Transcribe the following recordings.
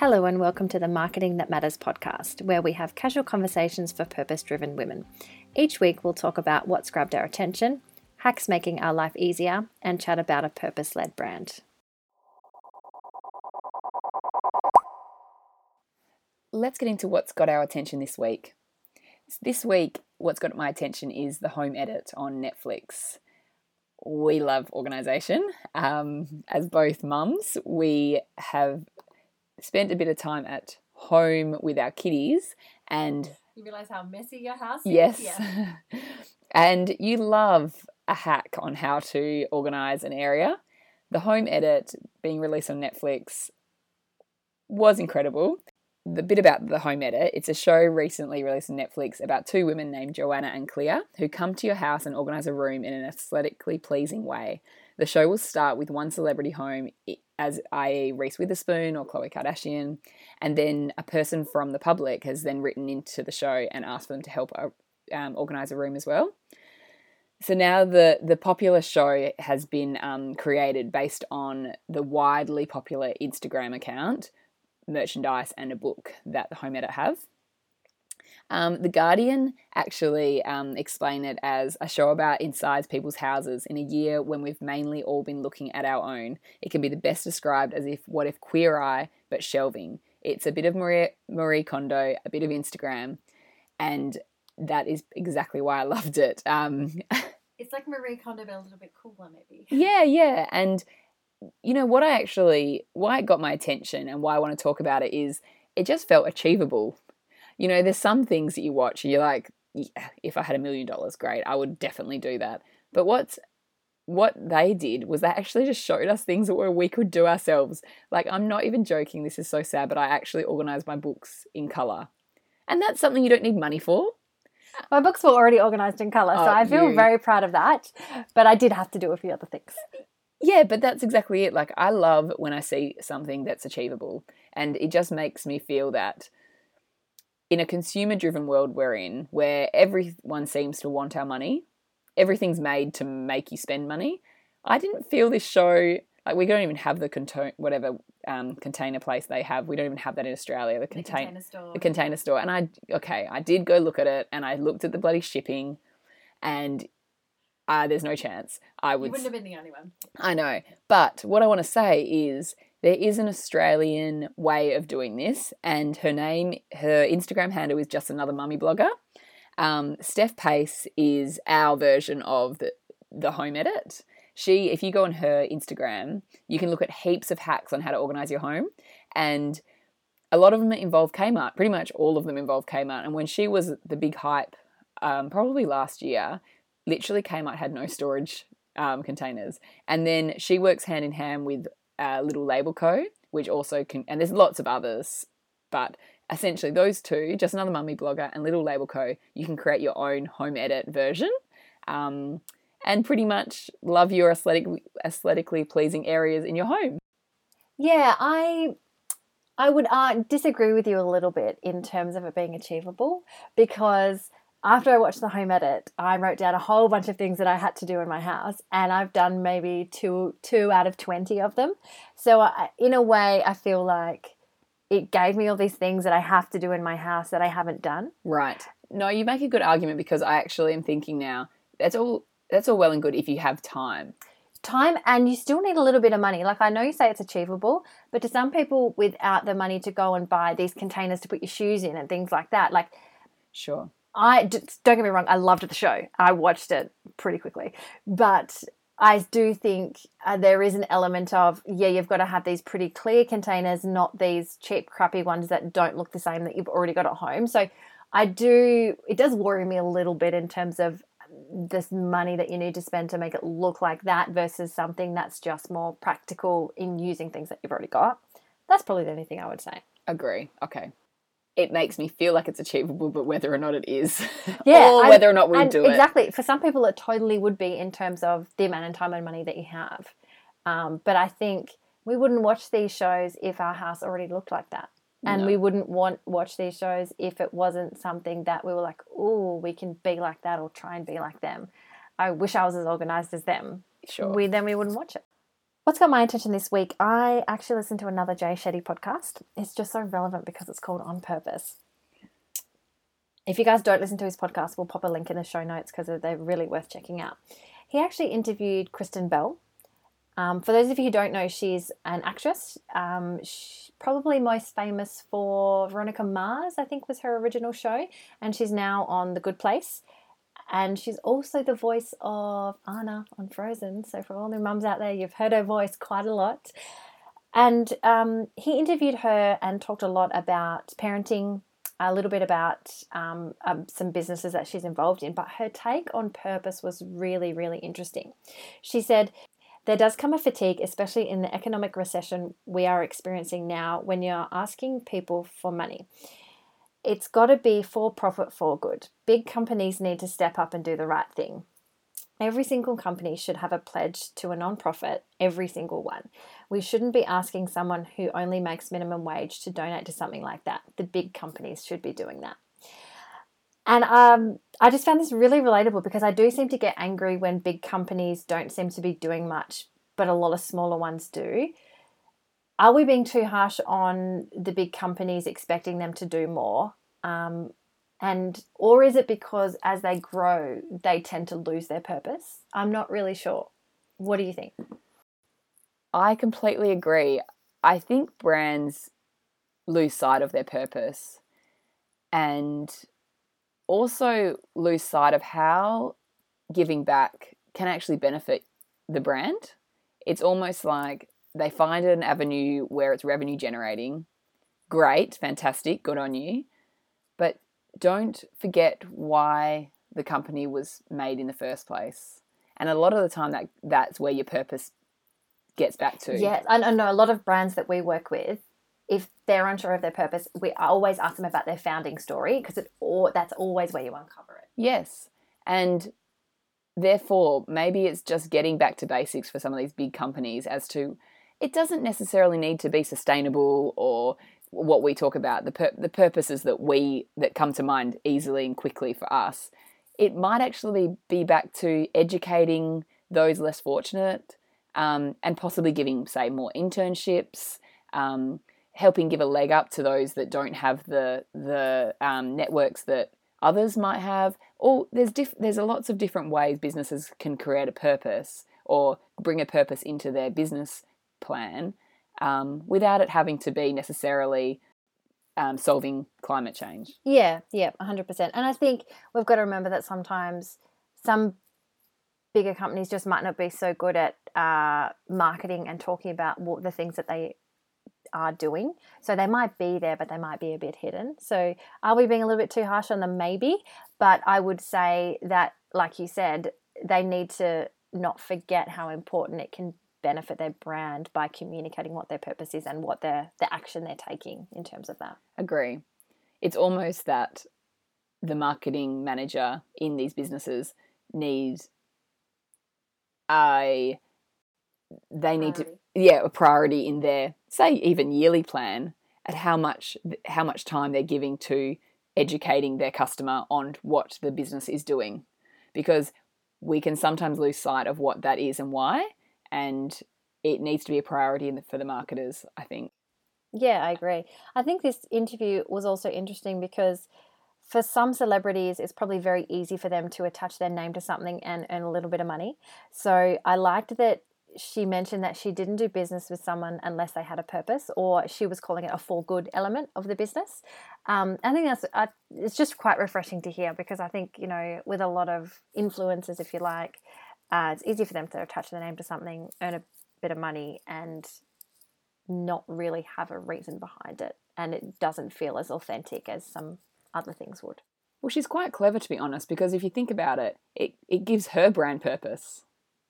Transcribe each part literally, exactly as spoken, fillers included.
Hello and welcome to the Marketing That Matters podcast, where we have casual conversations for purpose-driven women. Each week we'll talk about what's grabbed our attention, hacks making our life easier, and chat about a purpose-led brand. Let's get into what's got our attention this week. This week, what's got my attention is The Home Edit on Netflix. We love organisation. Um, as both mums, we have spent a bit of time at home with our kiddies, and you realise how messy your house is? Yes. Yeah. And you love a hack on how to organise an area. The Home Edit being released on Netflix was incredible. The bit about The Home Edit, it's a show recently released on Netflix about two women named Joanna and Clea who come to your house and organise a room in an aesthetically pleasing way. The show will start with one celebrity home, as that is. Reese Witherspoon or Khloe Kardashian, and then a person from the public has then written into the show and asked for them to help um, organise a room as well. So now the, the popular show has been um, created based on the widely popular Instagram account, merchandise, and a book that The Home Edit have. Um, the Guardian actually um, explained it as a show about inside people's houses in a year when we've mainly all been looking at our own. It can be the best described as if what if Queer Eye, but shelving. It's a bit of Marie, Marie Kondo, a bit of Instagram, and that is exactly why I loved it. Um, it's like Marie Kondo, but a little bit cooler maybe. Yeah, yeah, and you know what I actually, why it got my attention and why I want to talk about it is it just felt achievable. You know, there's some things that you watch and you're like, yeah, if I had a million dollars, great, I would definitely do that. But what's, what they did was they actually just showed us things that were, we could do ourselves. Like, I'm not even joking, this is so sad, but I actually organised my books in colour. And that's something you don't need money for. My books were already organised in colour, so oh, I feel you. Very proud of that. But I did have to do a few other things. Yeah, but that's exactly it. Like, I love when I see something that's achievable, and it just makes me feel that in a consumer-driven world we're in, where everyone seems to want our money, everything's made to make you spend money. I didn't feel this show, like, we don't even have the contain whatever um, container place they have. We don't even have that in Australia. The, the contain- container store. The container store. And I, okay, I did go look at it, and I looked at the bloody shipping, and uh, there's no chance. I would. You wouldn't have been the only one. I know, but what I want to say is, there is an Australian way of doing this, and her name, her Instagram handle is Just Another Mummy Blogger. Um, Steph Pace is our version of the, the Home Edit. She, if you go on her Instagram, you can look at heaps of hacks on how to organise your home, and a lot of them involve Kmart. Pretty much all of them involve Kmart. And when she was the big hype, um, probably last year, literally Kmart had no storage um, containers. And then she works hand in hand with Uh, Little Label Co, which also can, and there's lots of others, but essentially those two, Just Another Mummy Blogger and Little Label Co, you can create your own home edit version, um, and pretty much love your aesthetic, aesthetically pleasing areas in your home. Yeah, I I would uh, disagree with you a little bit in terms of it being achievable, because after I watched The Home Edit, I wrote down a whole bunch of things that I had to do in my house, and I've done maybe two two out of twenty of them. So I, in a way, I feel like it gave me all these things that I have to do in my house that I haven't done. Right. No, you make a good argument, because I actually am thinking now, that's all, that's all well and good if you have time. Time, and you still need a little bit of money. Like, I know you say it's achievable, but to some people without the money to go and buy these containers to put your shoes in and things like that. Like, sure. I, don't get me wrong, I loved the show. I watched it pretty quickly. But I do think uh, there is an element of, yeah, you've got to have these pretty clear containers, not these cheap, crappy ones that don't look the same that you've already got at home. So I do, it does worry me a little bit in terms of this money that you need to spend to make it look like that versus something that's just more practical in using things that you've already got. That's probably the only thing I would say. Agree. Okay. It makes me feel like it's achievable, but whether or not it is, yeah, or whether or not we'll do it. Exactly. For some people, it totally would be in terms of the amount of time and money that you have. Um, but I think we wouldn't watch these shows if our house already looked like that. And no. we wouldn't want watch these shows if it wasn't something that we were like, oh, we can be like that or try and be like them. I wish I was as organised as them. Sure. We, then we wouldn't watch it. What's got my attention this week? I actually listened to another Jay Shetty podcast. It's just so relevant because it's called On Purpose. If you guys don't listen to his podcast, we'll pop a link in the show notes because they're really worth checking out. He actually interviewed Kristen Bell. Um, for those of you who don't know, she's an actress, um, she, probably most famous for Veronica Mars, I think was her original show, and she's now on The Good Place. And she's also the voice of Anna on Frozen. So for all the mums out there, you've heard her voice quite a lot. And um, he interviewed her and talked a lot about parenting, a little bit about um, um, some businesses that she's involved in. But her take on purpose was really, really interesting. She said, there does come a fatigue, especially in the economic recession we are experiencing now, when you're asking people for money. It's got to be for profit, for good. Big companies need to step up and do the right thing. Every single company should have a pledge to a non-profit, every single one. We shouldn't be asking someone who only makes minimum wage to donate to something like that. The big companies should be doing that. And um, I just found this really relatable because I do seem to get angry when big companies don't seem to be doing much, but a lot of smaller ones do. Are we being too harsh on the big companies, expecting them to do more? Um, and or is it because as they grow, they tend to lose their purpose? I'm not really sure. What do you think? I completely agree. I think brands lose sight of their purpose and also lose sight of how giving back can actually benefit the brand. It's almost like they find an avenue where it's revenue generating. Great, fantastic, good on you. But don't forget why the company was made in the first place. And a lot of the time that that's where your purpose gets back to. Yeah, I know a lot of brands that we work with, if they're unsure of their purpose, we always ask them about their founding story because it or that's always where you uncover it. Yes, and therefore maybe it's just getting back to basics for some of these big companies as to it doesn't necessarily need to be sustainable or what we talk about, the pur- the purposes that we that come to mind easily and quickly for us. It might actually be back to educating those less fortunate um, and possibly giving, say, more internships, um, helping give a leg up to those that don't have the the um, networks that others might have. Or there's diff- there's lots of different ways businesses can create a purpose or bring a purpose into their business plan um, without it having to be necessarily um, solving climate change. Yeah, yeah, one hundred percent. And I think we've got to remember that sometimes some bigger companies just might not be so good at uh, marketing and talking about what the things that they are doing. So they might be there, but they might be a bit hidden. So are we being a little bit too harsh on them? Maybe. But I would say that, like you said, they need to not forget how important it can benefit their brand by communicating what their purpose is and what their the action they're taking in terms of that. Agree. It's almost that the marketing manager in these businesses needs a they need priority. to yeah a priority in their, say, even yearly plan at how much how much time they're giving to educating their customer on what the business is doing, because we can sometimes lose sight of what that is and why. And it needs to be a priority in the, for the marketers, I think. Yeah, I agree. I think this interview was also interesting because for some celebrities, it's probably very easy for them to attach their name to something and earn a little bit of money. So I liked that she mentioned that she didn't do business with someone unless they had a purpose, or she was calling it a for good element of the business. Um, I think that's I, it's just quite refreshing to hear because I think, you know, with a lot of influencers, if you like, Uh, it's easy for them to attach their name to something, earn a bit of money and not really have a reason behind it. And it doesn't feel as authentic as some other things would. Well, she's quite clever, to be honest, because if you think about it, it, it gives her brand purpose.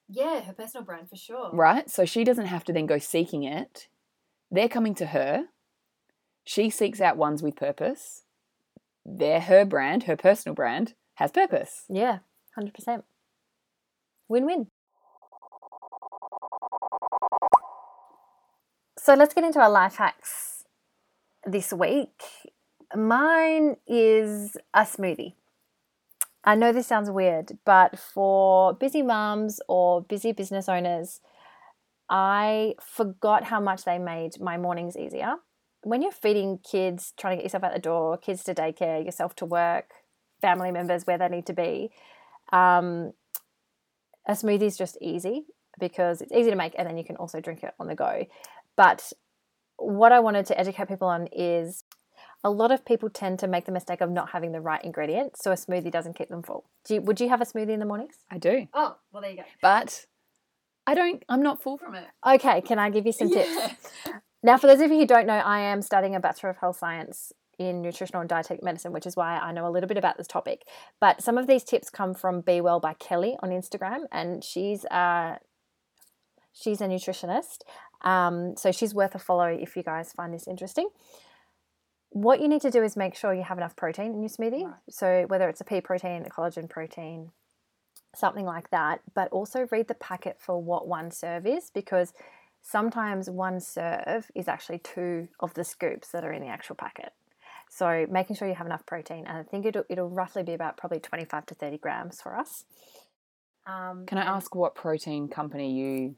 Yeah, her personal brand for sure. Right? So she doesn't have to then go seeking it. They're coming to her. She seeks out ones with purpose. They're her brand, her personal brand, has purpose. Yeah, one hundred percent. Win-win. So let's get into our life hacks this week. Mine is a smoothie. I know this sounds weird, but for busy mums or busy business owners, I forgot how much they made my mornings easier. When you're feeding kids, trying to get yourself out the door, kids to daycare, yourself to work, family members where they need to be, um, a smoothie is just easy because it's easy to make, and then you can also drink it on the go. But what I wanted to educate people on is a lot of people tend to make the mistake of not having the right ingredients, so a smoothie doesn't keep them full. Do you, would you have a smoothie in the mornings? I do. Oh, well, there you go. But I don't, I'm not full from it. Okay, can I give you some tips? Yeah. Now, for those of you who don't know, I am studying a Bachelor of Health Science in Nutritional and Dietetic Medicine, which is why I know a little bit about this topic. But some of these tips come from Be Well by Kelly on Instagram, and she's uh, she's a nutritionist. Um, so she's worth a follow if you guys find this interesting. What you need to do is make sure you have enough protein in your smoothie. Right. So whether it's a pea protein, a collagen protein, something like that, but also read the packet for what one serve is, because sometimes one serve is actually two of the scoops that are in the actual packet. So making sure you have enough protein. And I think it'll, it'll roughly be about probably twenty-five to thirty grams for us. Um, Can I ask what protein company you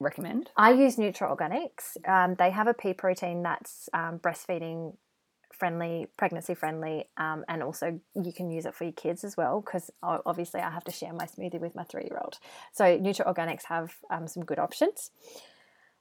recommend? I use Nutra Organics. Um, they have a pea protein that's um, breastfeeding friendly, pregnancy friendly, um, and also you can use it for your kids as well, because obviously I have to share my smoothie with my three-year-old. So Nutra Organics have um, some good options.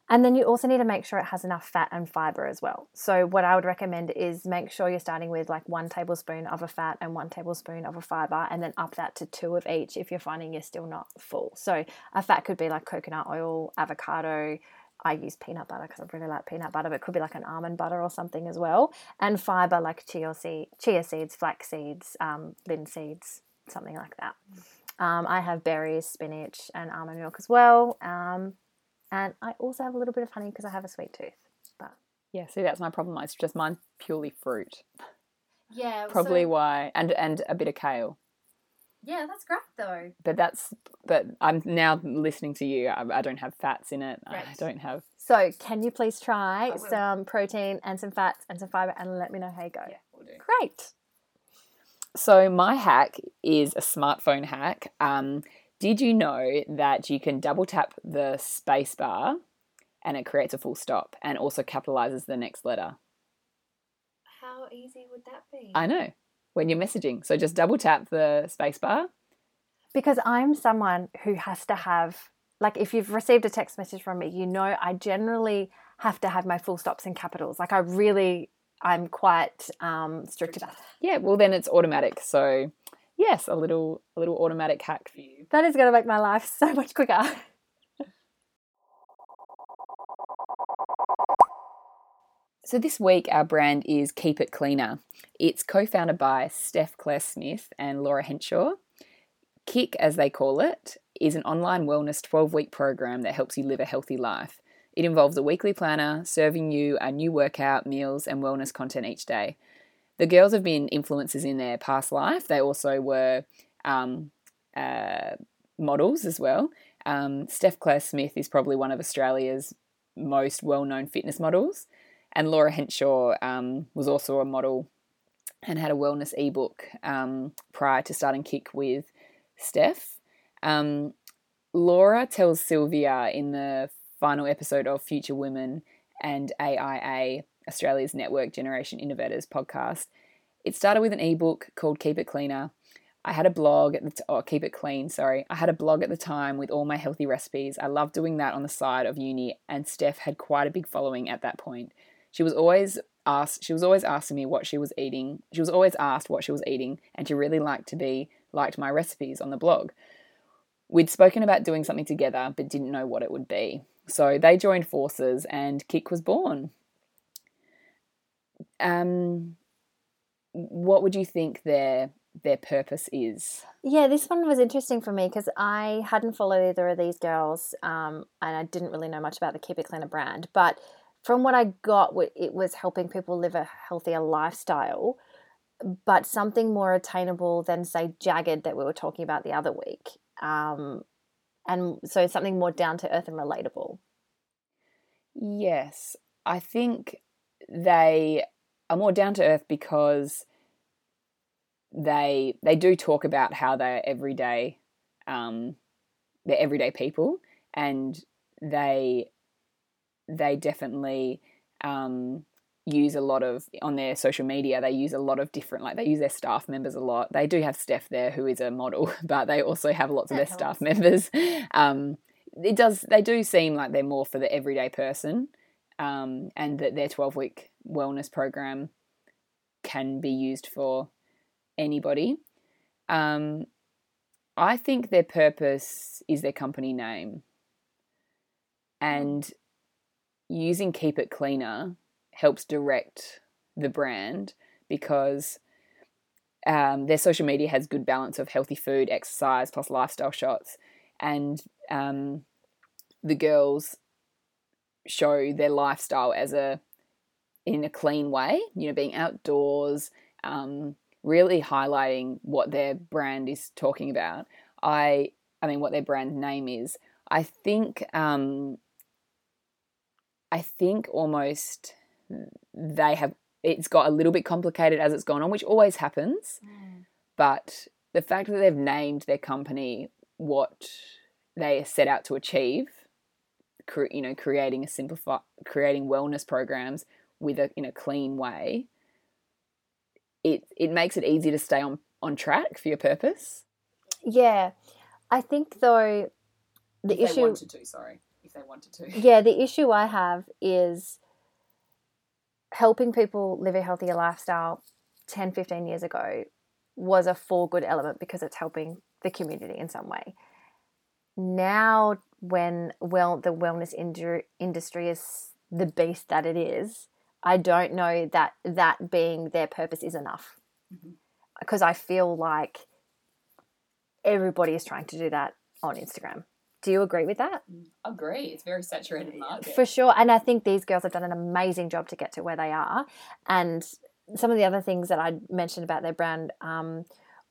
And then you also need to make sure it has enough fat and fiber as well. So what I would recommend is make sure you're starting with like one tablespoon of a fat and one tablespoon of a fiber, and then up that to two of each if you're finding you're still not full. So a fat could be like coconut oil, avocado. I use peanut butter because I really like peanut butter, but it could be like an almond butter or something as well. And fiber like chia seeds, flax seeds, um, linseeds, something like that. Um, I have berries, spinach, and almond milk as well. Um, and I also have a little bit of honey because I have a sweet tooth. But yeah, see, that's my problem. It's just mine purely fruit. Yeah. Probably so... why. And, and a bit of kale. Yeah, that's great though. But that's but I'm now listening to you. I, I don't have fats in it. Right. I don't have. So can you please try some protein and some fats and some fibre and let me know how you go? Yeah, we'll do. Great. So my hack is a smartphone hack. Um, did you know that you can double tap the space bar and it creates a full stop and also capitalises the next letter? How easy would that be? I know. When you're messaging. So just double tap the space bar. Because I'm someone who has to have, like if you've received a text message from me, you know I generally have to have my full stops and capitals. Like I really, I'm quite um, strict about that. Yeah, well then it's automatic. So yes, a little, a little automatic hack for you. That is going to make my life so much quicker. So this week our brand is Keep It Cleaner. It's co-founded by Steph Claire Smith and Laura Henshaw. KICK, as they call it, is an online wellness twelve-week program that helps you live a healthy life. It involves a weekly planner serving you a new workout, meals and wellness content each day. The girls have been influencers in their past life. They also were um, uh, models as well. Um, Steph Claire Smith is probably one of Australia's most well-known fitness models. And Laura Henshaw um, was also a model and had a wellness ebook um, prior to starting KICK with Steph. Um, Laura tells Sylvia in the final episode of Future Women and A I A, Australia's Network Generation Innovators podcast, it started with an ebook called Keep It Cleaner. I had a blog, at the t- oh, Keep It Clean, sorry. I had a blog at the time with all my healthy recipes. I loved doing that on the side of uni, and Steph had quite a big following at that point. She was always asked. She was always asking me what she was eating. She was always asked what she was eating, and she really liked to be liked my recipes on the blog. We'd spoken about doing something together, but didn't know what it would be. So they joined forces, and KICK was born. Um, what would you think their their purpose is? Yeah, this one was interesting for me because I hadn't followed either of these girls, um, and I didn't really know much about the Keep It Cleaner brand, but from what I got, it was helping people live a healthier lifestyle, but something more attainable than, say, Jagged that we were talking about the other week. Um, and so something more down to earth and relatable. Yes, I think they are more down to earth because they they do talk about how they're everyday, um, they're everyday people, and they they definitely um, use a lot of, on their social media, they use a lot of different, like they use their staff members a lot. They do have Steph there who is a model, but they also have lots that of their helps. staff members. Um, it does, they do seem like they're more for the everyday person, um, and that their twelve-week wellness program can be used for anybody. Um, I think their purpose is their company name, and using Keep It Cleaner helps direct the brand because um, their social media has good balance of healthy food, exercise, plus lifestyle shots, and um, the girls show their lifestyle as a in a clean way, you know, being outdoors, um, really highlighting what their brand is talking about. I, I mean, what their brand name is. I think, um, I think almost they have. It's got a little bit complicated as it's gone on, which always happens. Mm. But the fact that they've named their company what they set out to achieve, cre- you know, creating a simplify, creating wellness programs with a in a clean way. It it makes it easy to stay on, on track for your purpose. Yeah. I think though the if issue they wanted to, sorry, if they wanted to. Yeah, the issue I have is helping people live a healthier lifestyle ten, fifteen years ago was a for good element because it's helping the community in some way. Now when well the wellness indu- industry is the beast that it is, I don't know that that being their purpose is enough, because mm-hmm. I feel like everybody is trying to do that on Instagram. Do you agree with that? I agree. It's a very saturated market. For sure. And I think these girls have done an amazing job to get to where they are. And some of the other things that I mentioned about their brand um,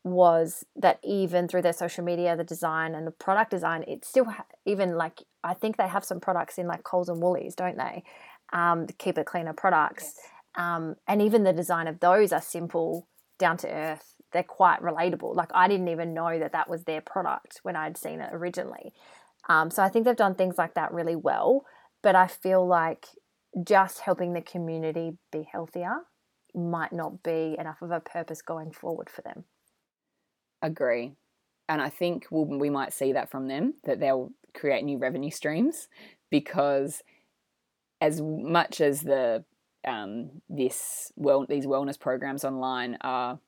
was that even through their social media, the design and the product design, it's still ha- even like I think they have some products in like Coles and Woolies, don't they? Um, the Keep It Cleaner products. Yes. Um, and even the design of those are simple, down to earth. They're quite relatable. Like I didn't even know that that was their product when I'd seen it originally. Um, so I think they've done things like that really well, but I feel like just helping the community be healthier might not be enough of a purpose going forward for them. Agree. And I think we'll, we might see that from them, that they'll create new revenue streams, because as much as the um, this well these wellness programs online are,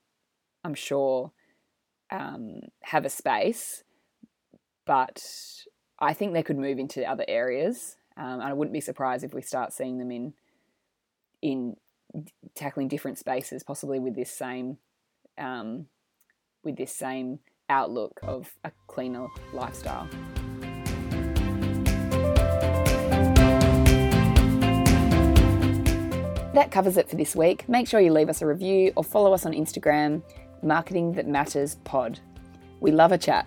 I'm sure, um, have a space, but I think they could move into other areas, um, and I wouldn't be surprised if we start seeing them in in tackling different spaces, possibly with this same um, with this same outlook of a cleaner lifestyle. That covers it for this week. Make sure you leave us a review or follow us on Instagram, Marketing That Matters Pod. We love a chat.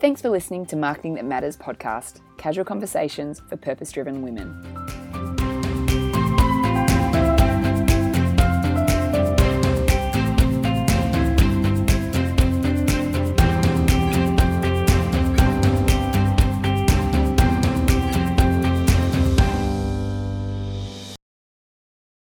Thanks for listening to Marketing That Matters Podcast, casual conversations for purpose-driven women.